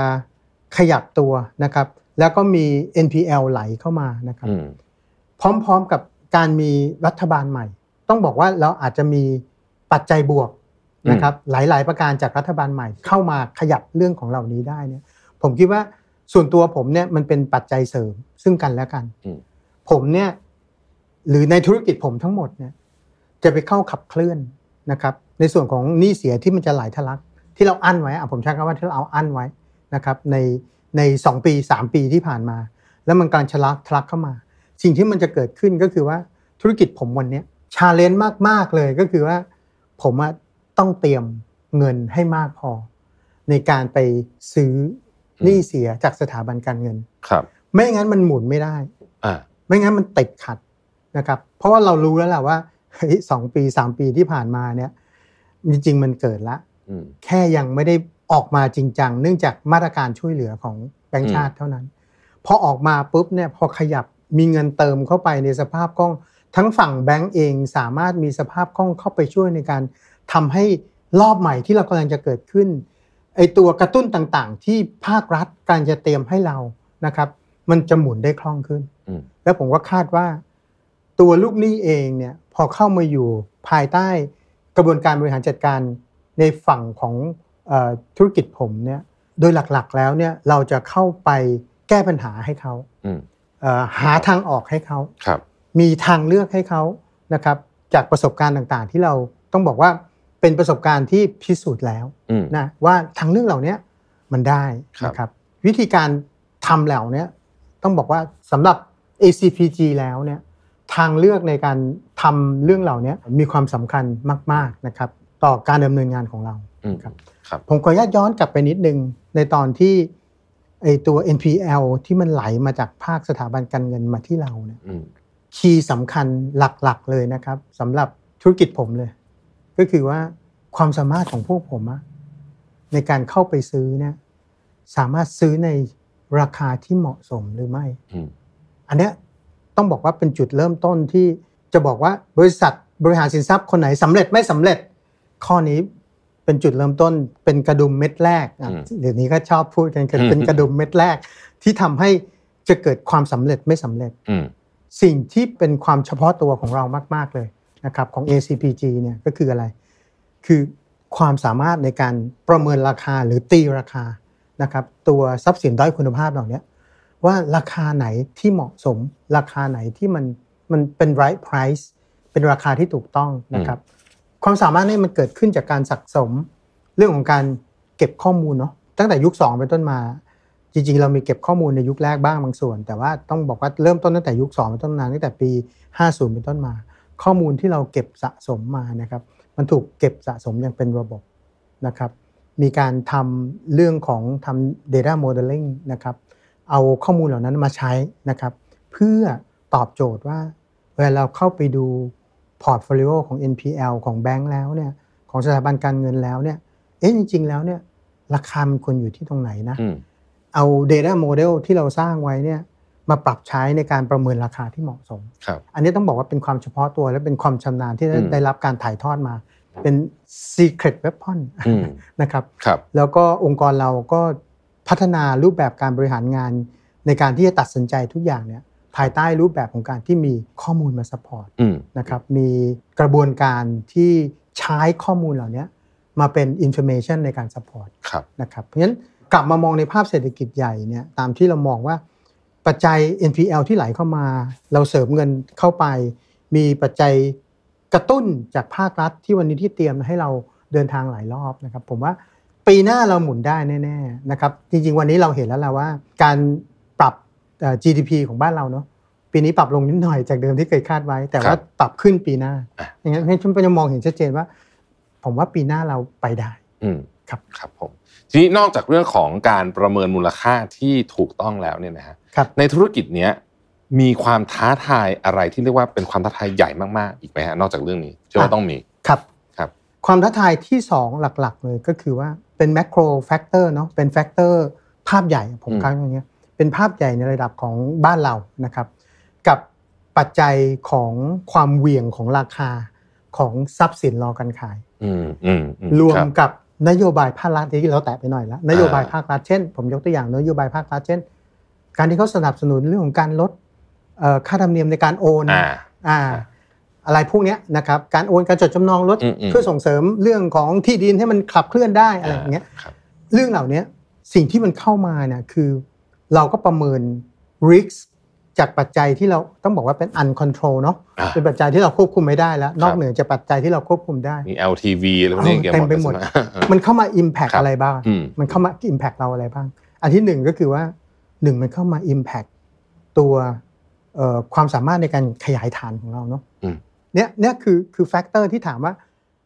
ขยับตัวนะครับแล้วก็มี NPL ไหลเข้ามานะครับ พร้อมๆกับการมีรัฐบาลใหม่ต้องบอกว่าเราอาจจะมีปัจจัยบวกนะครับหลายๆประการจากรัฐบาลใหม่เข้ามาขยับเรื่องของเหล่านี้ได้เนี่ยผมคิดว่าส่วนตัวผมเนี่ยมันเป็นปัจจัยเสริมซึ่งกันและกันผมเนี่ยหรือในธุรกิจผมทั้งหมดเนี่ยจะไปเข้าขับเคลื่อนนะครับในส่วนของหนี้เสียที่มันจะไหลทะลักที่เราอั้นไว้ผมใช้คำว่าที่เราเอาอั้นไว้นะครับใน2ปี3ปีที่ผ่านมาแล้วมันการทะลักเข้ามาสิ่งที่มันจะเกิดขึ้นก็คือว่าธุรกิจผมวันนี้ชาเลนจ์มากๆเลยก็คือว่าผมต้องเตรียมเงินให้มากพอในการไปซื้อหนี้เสียจากสถาบันการเงินครับไม่งั้นมันหมุนไม่ได้ไม่งั้นมันติดขัดนะครับเพราะว่าเรารู้แล้วล่ะว่า2ปี3ปีที่ผ่านมาเนี่ยจริงๆมันเกิดละแค่ยังไม่ได้ออกมาจริงจังเนื่องจากมาตรการช่วยเหลือของแบงก์ชาติเท่านั้นพอออกมาปุ๊บเนี่ยพอขยับมีเงินเติมเข้าไปในสภาพคล่องทั้งฝั่งแบงก์เองสามารถมีสภาพคล่องเข้าไปช่วยในการทำให้รอบใหม่ที่เรากำลังจะเกิดขึ้นไอตัวกระตุ้นต่างๆที่ภาครัฐการจะเตรียมให้เรานะครับมันจะหมุนได้คล่องขึ้นและผมก็คาดว่าตัวลูกหนี้เองเนี่ยพอเข้ามาอยู่ภายใต้กระบวนการบริหารจัดการในฝั่งของธุรกิจผมเนี่ยโดยหลักๆแล้วเนี่ยเราจะเข้าไปแก้ปัญหาให้เขาหาทางออกให้เขามีทางเลือกให้เขานะครับจากประสบการณ์ต่างๆที่เราต้องบอกว่าเป็นประสบการณ์ที่พิสูจน์แล้วนะว่าทางเรื่องเหล่านี้มันได้นะครับวิธีการทำเหล่านี้ต้องบอกว่าสำหรับ ACPG แล้วเนี่ยทางเลือกในการทำเรื่องเหล่านี้มีความสำคัญมากๆนะครับต่อการดำเนินงานของเราครับผมขออนุญาตย้อนกลับไปนิดนึงในตอนที่ไอ้ตัว NPL ที่มันไหลมาจากภาคสถาบันการเงินมาที่เราเนี่ยคีย์สำคัญหลักๆเลยนะครับสำหรับธุรกิจผมเลยก็คือว่าความสามารถของพวกผมในการเข้าไปซื้อเนี่ยสามารถซื้อในราคาที่เหมาะสมหรือไม่อันเนี้ยต้องบอกว่าเป็นจุดเริ่มต้นที่จะบอกว่าบริษัทบริหารสินทรัพย์คนไหนสำเร็จไม่สำเร็จข้อนี้เป็นจุดเริ่มต้นเป็นกระดุมเม็ดแรกเดี๋ยวนี้ก็ชอบพูดกันเป็นกระดุมเม็ดแรกที่ทำให้จะเกิดความสำเร็จไม่สำเร็จสิ่งที่เป็นความเฉพาะตัวของเรามากๆเลยนะครับของ ACPG เนี่ยก็คืออะไรคือความสามารถในการประเมินราคาหรือตีราคานะครับตัวทรัพย์สินด้อยคุณภาพเหล่านี้ว่าราคาไหนที่เหมาะสมราคาไหนที่มันเป็น right price เป็นราคาที่ถูกต้องนะครับความสามารถนี้มันเกิดขึ้นจากการสะสมเรื่องของการเก็บข้อมูลเนาะตั้งแต่ยุค2เป็นต้นมาจริงๆเรามีเก็บข้อมูลในยุคแรกบ้างบางส่วนแต่ว่าต้องบอกว่าเริ่มต้นตั้งแต่ยุค2เป็นต้นมาตั้งแต่ปี50เป็นต้นมาข้อมูลที่เราเก็บสะสมมานะครับมันถูกเก็บสะสมอย่างเป็นระบบนะครับมีการทำเรื่องของทำ data modeling นะครับเอาข้อมูลเหล่านั้นมาใช้นะครับเพื่อตอบโจทย์ว่าเวลาเราเข้าไปดูพอร์ตโฟลิโอของ NPL ของแบงก์แล้วเนี่ยของสถาบันการเงินแล้วเนี่ยจริงๆแล้วเนี่ยราคามันควรอยู่ที่ตรงไหนนะเอา data model ที่เราสร้างไว้เนี่ยมาปรับใช้ในการประเมินราคาที่เหมาะสมอันนี้ต้องบอกว่าเป็นความเฉพาะตัวและเป็นความชำนาญที่ได้รับการถ่ายทอดมาเป็น secret weapon นะครับแล้วก็องค์กรเราก็พัฒนารูปแบบการบริหารงานในการที่จะตัดสินใจทุกอย่างเนี่ยภายใต้รูปแบบของการที่มีข้อมูลมาซัพพอร์ตนะครับมีกระบวนการที่ใช้ข้อมูลเหล่านี้มาเป็น information ในการซัพพอร์ตนะครับเพราะฉะนั้นกลับมามองในภาพเศรษฐกิจใหญ่เนี่ยตามที่เรามองว่าปัจจัย NPL ที่ไหลเข้ามาเราเสริมเงินเข้าไปมีปัจจัยกระตุ้นจากภาครัฐที่วันนี้ที่เตรียมให้เราเดินทางหลายรอบนะครับผมว่าปีหน้าเราหมุนได้แน่ๆนะครับจริงๆวันนี้เราเห็นแล้วล่ะว่าการปรับ GDP ของบ้านเราเนาะปีนี้ปรับลงนิดหน่อยจากเดิมที่เคยคาดไว้แต่ว่าปรับขึ้นปีหน้าอย่างนั้นให้ท่านผู้ชมมองเห็นชัดเจนว่าผมว่าปีหน้าเราไปได้ครับผมทีนี้นอกจากเรื่องของการประเมินมูลค่าที่ถูกต้องแล้วเนี่ยนะฮะในธุรกิจเนี้ยมีความท้าทายอะไรที่เรียกว่าเป็นความท้าทายใหญ่มากๆอีกไหมฮะนอกจากเรื่องนี้ที่ว่าต้องมีครับความท้าทายที่2หลักๆเลยก็คือว่าเป็นแมกโรแฟกเตอร์เนาะเป็นแฟกเตอร์ภาพใหญ่ผมกล่าวอย่างเงี้ยเป็นภาพใหญ่ในระดับของบ้านเรานะครับกับปัจจัยของความเหวี่ยงของราคาของทรัพย์สินรอการขายรวมกับนโยบายภาครัฐที่เราแตะไปหน่อยแล้วนโยบายภาครัฐเช่นผมยกตัวอย่างนโยบายภาครัฐเช่นการที่เขาสนับสนุนเรื่องของการลด ค่าธรรมเนียมในการโอนอะไรพวกนี้นะครับการโอนการจดจำนองรถเพื่อส่งเสริมเรื่องของที่ดินให้มันขับเคลื่อนได้อะไรอย่างเงี้ยเรื่องเหล่านี้สิ่งที่มันเข้ามาเนี่ยคือเราก็ประเมิน risk จากปัจจัยที่เราต้องบอกว่าเป็น uncontrol เนาะเป็นปัจจัยที่เราควบคุมไม่ได้แล้วนอกเหนือจากปัจจัยที่เราควบคุมได้มี LTV อะไรพวกนี้เกี่ยวกับหมดมันเข้ามา impact อะไรบ้างมันเข้ามา impact เราอะไรบ้างอันที่1ก็คือว่า1มันเข้ามา impact ตัวความสามารถในการขยายฐานของเราเนาะเนี่ยคือแฟกเตอร์ที่ถามว่า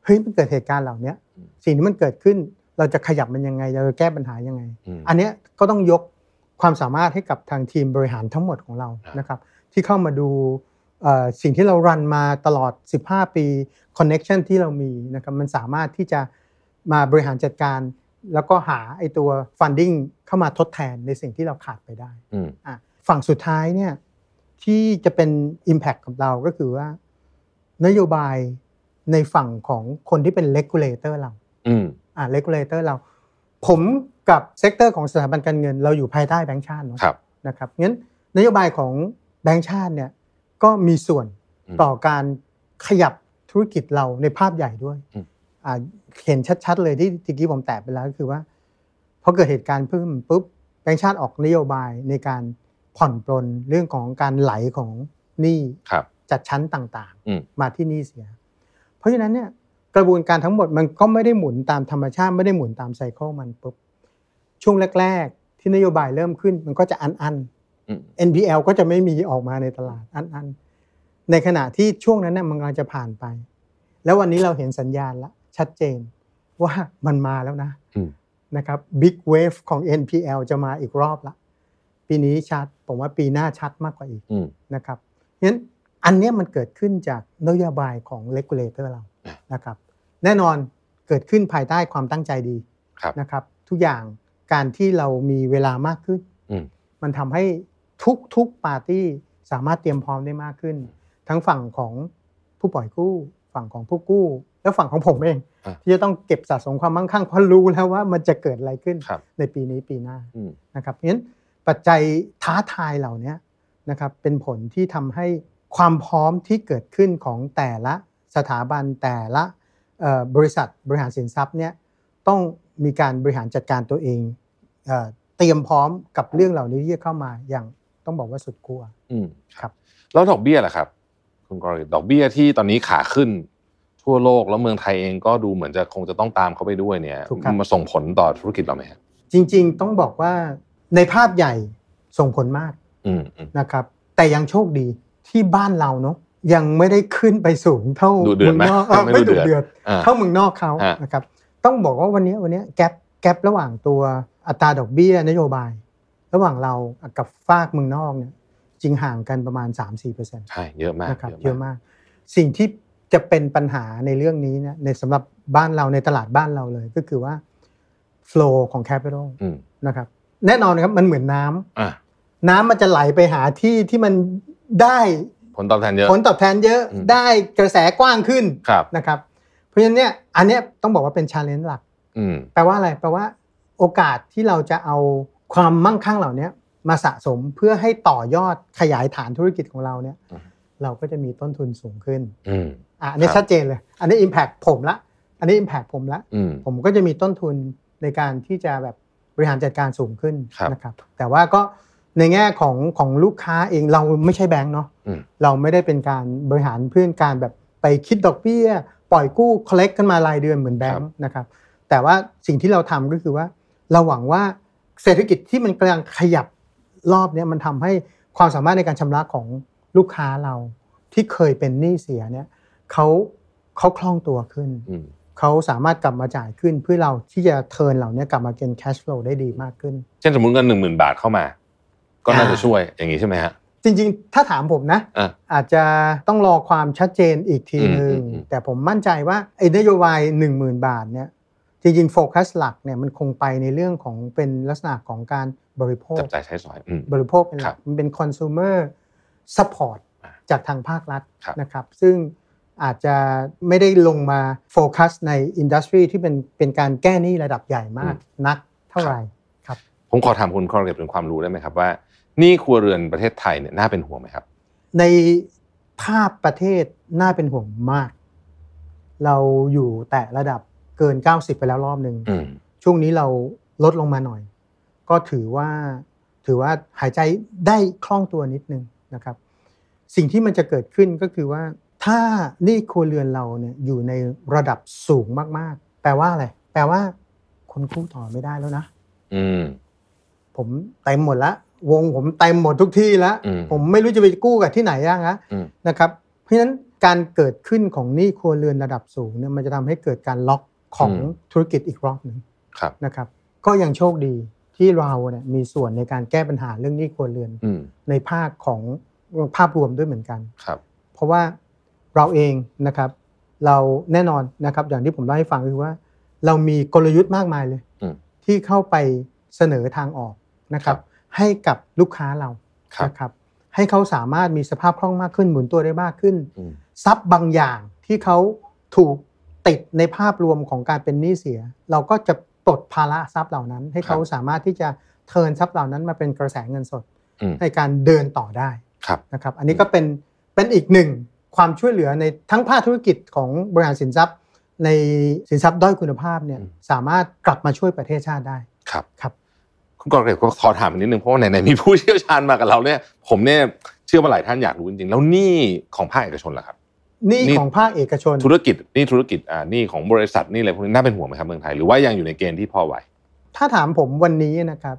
เฮ้ยมันเกิดเหตุการณ์เหล่านี้สิ่งที่มันเกิดขึ้นเราจะขยับมันยังไงเราจะแก้ปัญหายังไงอันเนี้ยก็ต้องยกความสามารถให้กับทางทีมบริหารทั้งหมดของเรานะครับที่เข้ามาดูสิ่งที่เรารันมาตลอด15ปีคอนเนคชั่นที่เรามีนะครับมันสามารถที่จะมาบริหารจัดการแล้วก็หาไอ้ตัวฟันดิ้งเข้ามาทดแทนในสิ่งที่เราขาดไปได้ฝั่งสุดท้ายเนี่ยที่จะเป็น impact กับเราก็คือว่านโยบายในฝั่งของคนที่เป็น regulator เราregulator เราผมกับเซกเตอร์ของสถาบันการเงินเราอยู่ภายใต้แบงก์ชาติเนาะนะครับงั้นนโยบายของแบงก์ชาติเนี่ยก็มีส่วนต่อการขยับธุรกิจเราในภาพใหญ่ด้วยเห็นชัดๆเลยที่เมื่อกี้ผมแตะไปแล้วก็คือว่าพอเกิดเหตุการณ์ขึ้นปุ๊บแบงก์ชาติออกนโยบายในการผ่อนปลนเรื่องของการไหลของหนี้จัดชั้นต่างๆมาที่หนี้เสียเพราะฉะนั้นเนี่ยกระบวนการทั้งหมดมันก็ไม่ได้หมุนตามธรรมชาติไม่ได้หมุนตามไซเคิลมันปุ๊บช่วงแรกๆที่นโยบายเริ่มขึ้นมันก็จะอัน NPL ก็จะไม่มีออกมาในตลาดอันๆในขณะที่ช่วงนั้นน่ะมันกำลังจะผ่านไปแล้ววันนี้เราเห็นสัญญาณละชัดเจนว่ามันมาแล้วนะนะครับ Big Wave ของ NPL จะมาอีกรอบละปีนี้ชัดผมว่าปีหน้าชัดมากกว่าอีกนะครับงั้นอันเนี้ยมันเกิดขึ้นจากนโยบายของ regulator เรานะครับแน่นอนเกิดขึ้นภายใต้ความตั้งใจดีนะครับทุกอย่างการที่เรามีเวลามากขึ้นมันทำให้ทุกปาร์ตี้สามารถเตรียมพร้อมได้มากขึ้นทั้งฝั่งของผู้ปล่อยกู้ฝั่งของผู้กู้และฝั่งของผมเองที่จะต้องเก็บสะสมความมั่งคั่งเพราะรู้แล้วว่ามันจะเกิดอะไรขึ้นในปีนี้ปีหน้านะครับงั้นปัจจัยท้าทายเหล่านี้นะครับเป็นผลที่ทำให้ความพร้อมที่เกิดขึ้นของแต่ละสถาบันแต่ละบริษัทบริหารสินทรัพย์เนี่ยต้องมีการบริหารจัดการตัวเองเตรียมพร้อมกับเรื่องเหล่านี้ที่จะเข้ามาอย่างต้องบอกว่าสุดขั้วครับแล้วดอกเบี้ยล่ะครับคุณกรดอกเบี้ยที่ตอนนี้ขาขึ้นทั่วโลกแล้วเมืองไทยเองก็ดูเหมือนจะคงจะต้องตามเขาไปด้วยเนี่ยมาส่งผลต่อธุรกิจเราไหมครับจริงๆต้องบอกว่าในภาพใหญ่ส่งผลมากนะครับแต่ยังโชคดีที่บ้านเราเนาะยังไม่ได้ขึ้นไปสูงเท่าเมืองนอกไม่ดุเดือดเท่าเมืองนอกเขานะครับต้องบอกว่าวันนี้แก๊ประหว่างตัวอัตราดอกเบี้ยนโยบายระหว่างเรากับฝากเมืองนอกเนี่ยจริงห่างกันประมาณ 3-4% ใช่เยอะมากนะครับเยอะมากสิ่งที่จะเป็นปัญหาในเรื่องนี้นะในสำหรับบ้านเราในตลาดบ้านเราเลยก็คือว่า flow ของ capital นะครับแน่นอนครับมันเหมือนน้ำมันจะไหลไปหาที่ที่มันได้ผลตอบแทนเยอะได้กระแสกว้างขึ้นนะครับเพราะฉะนั้นเนี่ยอันเนี้ยต้องบอกว่าเป็น challenge หลักแปลว่าอะไรแปลว่าโอกาสที่เราจะเอาความมั่งคั่งเหล่านี้มาสะสมเพื่อให้ต่อยอดขยายฐานธุรกิจของเราเนี่ยเราก็จะมีต้นทุนสูงขึ้นอันนี้ชัดเจนเลยอันนี้ impact ผมละอันนี้ impact ผมละผมก็จะมีต้นทุนในการที่จะแบบบริหารจัดการสูงขึ้นนะครับแต่ว่าก็ในแง่ของลูกค้าเองเราไม่ใช่แบงค์เนาะเราไม่ได้เป็นการบริหารเพื่อการแบบไปคิดดอกเบี้ยปล่อยกู้ collect กันมารายเดือนเหมือนแบงค์นะครับแต่ว่าสิ่งที่เราทำก็คือว่าเราหวังว่าเศรษฐกิจที่มันกำลังขยับรอบนี้มันทำให้ความสามารถในการชำระของลูกค้าเราที่เคยเป็นหนี้เสียเนี่ยเขาคล่องตัวขึ้นเขาสามารถกลับมาจ่ายขึ้นเพื่อเราที่จะเทิร์นเหล่านี้กลับมาเป็น cash flow ได้ดีมากขึ้นเช่นสมมุติเงิน 10,000 บาทเข้ามาก็น่าจะช่วยอย่างนี้ใช่ไหมฮะจริงๆถ้าถามผมนะอาจจะต้องรอความชัดเจนอีกทีนึงแต่ผมมั่นใจว่าไอ้นโยบาย 10,000 บาทเนี่ยจริงๆโฟกัสหลักเนี่ยมันคงไปในเรื่องของเป็นลักษณะของการบริโภคจับจ่ายใช้สอยบริโภคเป็นหลักมันเป็น consumer support จากทางภาครัฐนะครับซึ่งอาจจะไม่ได้ลงมาโฟกัสในอินดัสทรีที่เป็นการแก้หนี้ระดับใหญ่มากนักเท่าไหร่ครับผมขอถามคุณคอร์เก็บเป็นความรู้ได้ไหมครับว่าหนี้ครัวเรือนประเทศไทยเนี่ยน่าเป็นห่วงไหมครับ ในภาพประเทศน่าเป็นห่วงมากเราอยู่แต่ระดับเกิน90ไปแล้วรอบนึงช่วงนี้เราลดลงมาหน่อยก็ถือว่าหายใจได้คล่องตัวนิดนึงนะครับสิ่งที่มันจะเกิดขึ้นก็คือว่าถ้าหนี้ครัวเรือนเราเนี่ยอยู่ในระดับสูงมากๆแปลว่าอะไรแปลว่าคนกู้ต่อไม่ได้แล้วนะผมเต็มหมดละวงผมเต็มหมดทุกที่แล้วผมไม่รู้จะไปกู้กับที่ไหนอ่ะนะครับเพราะฉะนั้นการเกิดขึ้นของหนี้ครัวเรือนระดับสูงเนี่ยมันจะทำให้เกิดการล็อกของธุรกิจอีกรอบนึงนะครับก็ยังโชคดีที่เราเนี่ยมีส่วนในการแก้ปัญหาเรื่องหนี้ครัวเรือนในภาคของภาพรวมด้วยเหมือนกันเพราะว่าเราเองนะครับเราแน่นอนนะครับอย่างที่ผมเล่าให้ฟังคือว่าเรามีกลยุทธ์มากมายเลยที่เข้าไปเสนอทางออกนะครับให้กับลูกค้าเรานะครับให้เขาสามารถมีสภาพคล่องมากขึ้นหมุนตัวได้มากขึ้นทรัพย์บางอย่างที่เขาถูกติดในภาพรวมของการเป็นหนี้เสียเราก็จะปลดภาระทรัพย์เหล่านั้นให้เขาสามารถที่จะเทิร์นทรัพย์เหล่านั้นมาเป็นกระแสเงินสดในการเดินต่อได้นะครับอันนี้ก็เป็นอีกหนึ่งความช่วยเหลือในทั้งภาคธุรกิจของบริหารสินทรัพย์ในสินทรัพย์ด้อยคุณภาพเนี่ยสามารถกลับมาช่วยประเทศชาติได้ครับคุณกรเกษก็ขอถามนิดนึงเพราะว่าไหนๆมีผู้เชี่ยวชาญมากับเราเนี่ยผมเนี่ยเชื่อว่าหลายท่านอยากรู้จริงๆแล้วหนี้ของภาคเอกชนล่ะครับหนี้ของภาคเอกชนธุรกิจหนี้ของบริษัทหนี้อะไรพวกนี้น่าเป็นห่วงไหมครับเมืองไทยหรือว่ายังอยู่ในเกณฑ์ที่พอไหวถ้าถามผมวันนี้นะครับ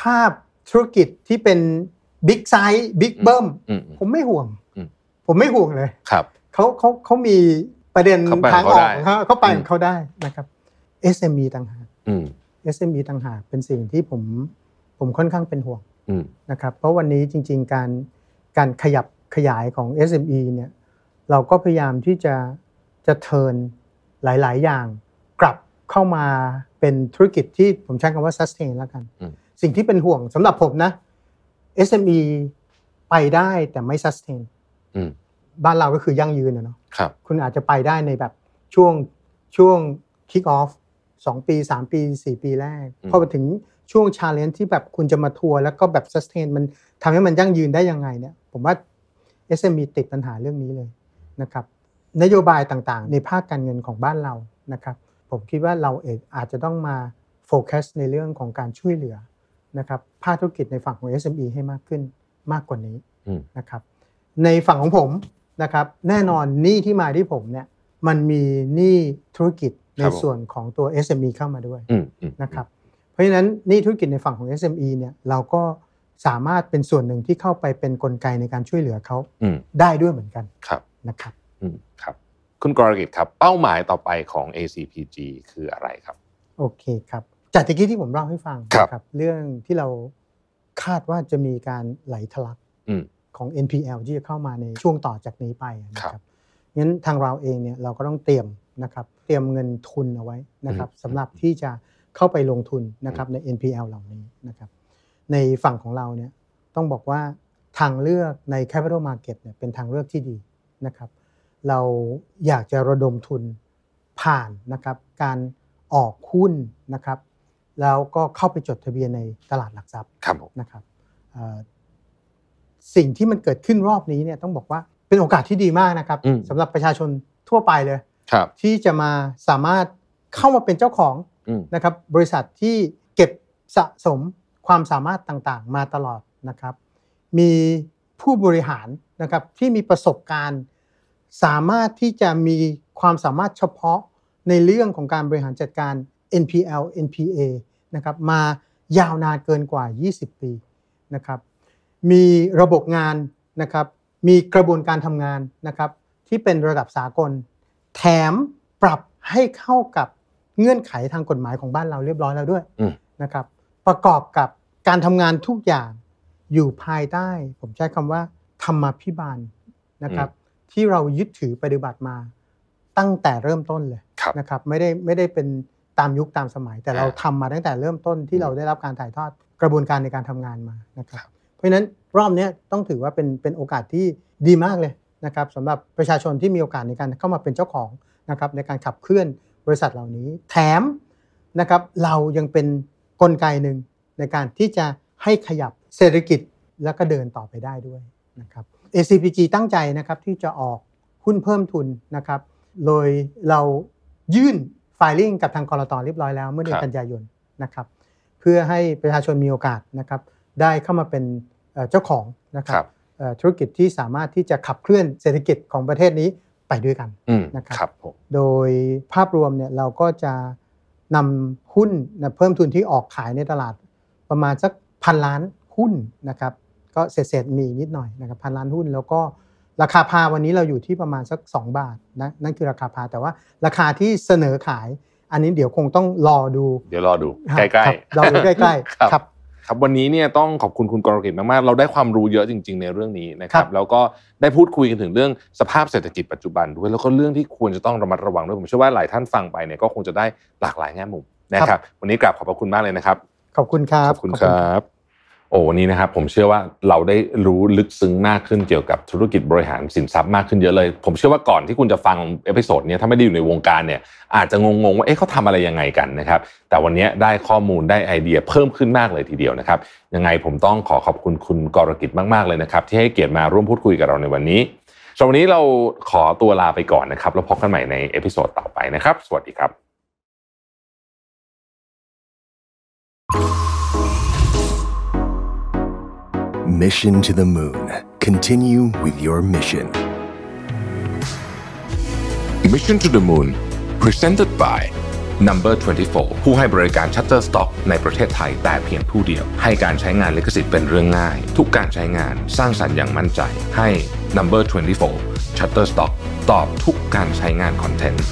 ภาพธุรกิจที่เป็นบิ๊กไซส์บิ๊กเบิ้มผมไม่ห่วงเลยครับเขามีประเด็นทางออกเขาไปของเขาได้นะครับ SME ต่างหากSME ต่างหากเป็นสิ่งที่ผมค่อนข้างเป็นห่วงนะครับเพราะวันนี้จริงๆการขยับขยายของ SME เนี่ยเราก็พยายามที่จะเทิร์นหลายๆอย่างกลับเข้ามาเป็นธุรกิจที่ผมใช้คำว่า sustain แล้วกันสิ่งที่เป็นห่วงสำหรับผมนะ SME ไปได้แต่ไม่ sustain บ้านเราก็คือยั่งยืนเนาะคุณอาจจะไปได้ในแบบช่วง kick off2 ปี 3 ปี 4 ปีแรกพอถึงช่วง challenge ที่แบบคุณจะมาทัวร์แล้วก็แบบ sustain มันทำให้มันยั่งยืนได้ยังไงเนี่ยผมว่า SME ติดปัญหาเรื่องนี้เลยนะครับนโยบายต่างๆในภาคการเงินของบ้านเรานะครับผมคิดว่าเราเองอาจจะต้องมาโฟกัสในเรื่องของการช่วยเหลือนะครับภาคธุรกิจในฝั่งของ SME ให้มากขึ้นมากกว่านี้นะครับในฝั่งของผมนะครับแน่นอนหนี้ที่มาที่ผมเนี่ยมันมีหนี้ธุรกิจในส่วนของตัว SME เข้ามาด้วยนะครับเพราะฉะนั้นหนี้ธุรกิจในฝั่งของ SME เนี่ยเราก็สามารถเป็นส่วนหนึ่งที่เข้าไปเป็นกลไกในการช่วยเหลือเขาได้ด้วยเหมือนกันนะครับครับคุณกรกิจครับเป้าหมายต่อไปของ ACPG คืออะไรครับโอเคครับจากตะกี้ที่ผมเล่าให้ฟังครับเรื่องที่เราคาดว่าจะมีการไหลทะลักของ NPL ที่จะเข้ามาในช่วงต่อจากนี้ไปนะครับงั้นทางเราเองเนี่ยเราก็ต้องเตรียมนะครับเตรียมเงินทุนเอาไว้นะครับสำหรับที่จะเข้าไปลงทุนนะครับใน NPL เหล่านี้นะครับในฝั่งของเราเนี่ยต้องบอกว่าทางเลือกใน Capital Market เนี่ยเป็นทางเลือกที่ดีนะครับเราอยากจะระดมทุนผ่านนะครับการออกหุ้นนะครับแล้วก็เข้าไปจดทะเบียนในตลาดหลักทรัพย์นะครับสิ่งที่มันเกิดขึ้นรอบนี้เนี่ยต้องบอกว่าเป็นโอกาสที่ดีมากนะครับสำหรับประชาชนทั่วไปเลยที่จะมาสามารถเข้ามาเป็นเจ้าของนะครับบริษัทที่เก็บสะสมความสามารถต่างๆมาตลอดนะครับมีผู้บริหารนะครับที่มีประสบการณ์สามารถที่จะมีความสามารถเฉพาะในเรื่องของการบริหารจัดการ NPL NPA นะครับมายาวนานเกินกว่า20ปีนะครับมีระบบงานนะครับมีกระบวนการทำงานนะครับที่เป็นระดับสากลแถมปรับให้เข้ากับเงื่อนไขทางกฎหมายของบ้านเราเรียบร้อยแล้วด้วยนะครับประกอบกับการทำงานทุกอย่างอยู่ภายใต้ผมใช้คำว่าธรรมาภิบาลนะครับที่เรายึดถือปฏิบัติมาตั้งแต่เริ่มต้นเลยนะครับไม่ได้เป็นตามยุคตามสมัยแต่เราทำมาตั้งแต่เริ่มต้นที่เราได้รับการถ่ายทอดกระบวนการในการทำงานมานะครับเพราะฉะนั้นรอบนี้ต้องถือว่าเป็นโอกาสที่ดีมากเลยนะครับสำหรับประชาชนที่มีโอกาสในการเข้ามาเป็นเจ้าของนะครับในการขับเคลื่อนบริษัทเหล่านี้แถมนะครับเรายังเป็นกลไกหนึ่งในการที่จะให้ขยับเศรษฐกิจแล้วก็เดินต่อไปได้ด้วยนะครับ ACPG ตั้งใจนะครับที่จะออกหุ้นเพิ่มทุนนะครับโดยเรายื่น filing กับทางกลต.เรียบร้อยแล้วเมื่อเดือนกันยายนนะครับเพื่อให้ประชาชนมีโอกาสนะครับได้เข้ามาเป็นเจ้าของนะครับธุรกิจที่สามารถที่จะขับเคลื่อนเศรษฐกิจของประเทศนี้ไปด้วยกันนะครับโดยภาพรวมเนี่ยเราก็จะนำหุ้นเพิ่มทุนที่ออกขายในตลาดประมาณสัก1,000 ล้านหุ้นนะครับก็เศษๆมีนิดหน่อยนะครับ1,000 ล้านหุ้นแล้วก็ราคาพาวันนี้เราอยู่ที่ประมาณสัก2 บาทนะนั่นคือราคาพาแต่ว่าราคาที่เสนอขายอันนี้เดี๋ยวคงต้องรอดูใกล้ๆครับครับวันนี้เนี่ยต้องขอบคุณคุณกรกฤตมากๆเราได้ความรู้เยอะจริงๆในเรื่องนี้นะครับแล้วก็ได้พูดคุยกันถึงเรื่องสภาพเศรษฐกิจปัจจุบันด้วยแล้วก็เรื่องที่ควรจะต้องระมัดระวังด้วยผมเชื่อว่าหลายท่านฟังไปเนี่ยก็คงจะได้หลากหลายแง่มุมนะครับวันนี้กราบขอบพระคุณมากเลยนะครับขอบคุณครับขอบคุณครับโอ้วันนี้นะครับผมเชื่อว่าเราได้รู้ลึกซึ้งมากขึ้นเกี่ยวกับธุรกิจบริหารสินทรัพย์มากขึ้นเยอะเลยผมเชื่อว่าก่อนที่คุณจะฟังเอพิโซดนี้ถ้าไม่ได้อยู่ในวงการเนี่ยอาจจะงงว่าเอ๊ะเขาทำอะไรยังไงกันนะครับแต่วันนี้ได้ข้อมูลได้ไอเดียเพิ่มขึ้นมากเลยทีเดียวนะครับยังไงผมต้องขอขอบคุณคุณกรกฤตมากๆเลยนะครับที่ให้เกียรติมาร่วมพูดคุยกับเราในวันนี้สำหรับวันนี้เราขอตัวลาไปก่อนนะครับแล้วพบกันใหม่ในเอพิโซดต่อไปนะครับสวัสดีครับMission to the Moon. Continue with your mission. Mission to the Moon. Presented by Number 24 ผู้ให้บริการ Shutterstock ในประเทศไทยแต่เพียงผู้เดียวให้การใช้งานลิขสิทธิ์เป็นเรื่องง่ายทุกการใช้งานสร้างสรรค์อย่างมั่นใจให้ Number 24 Shutterstock ตอบทุกการใช้งานคอนเทนต์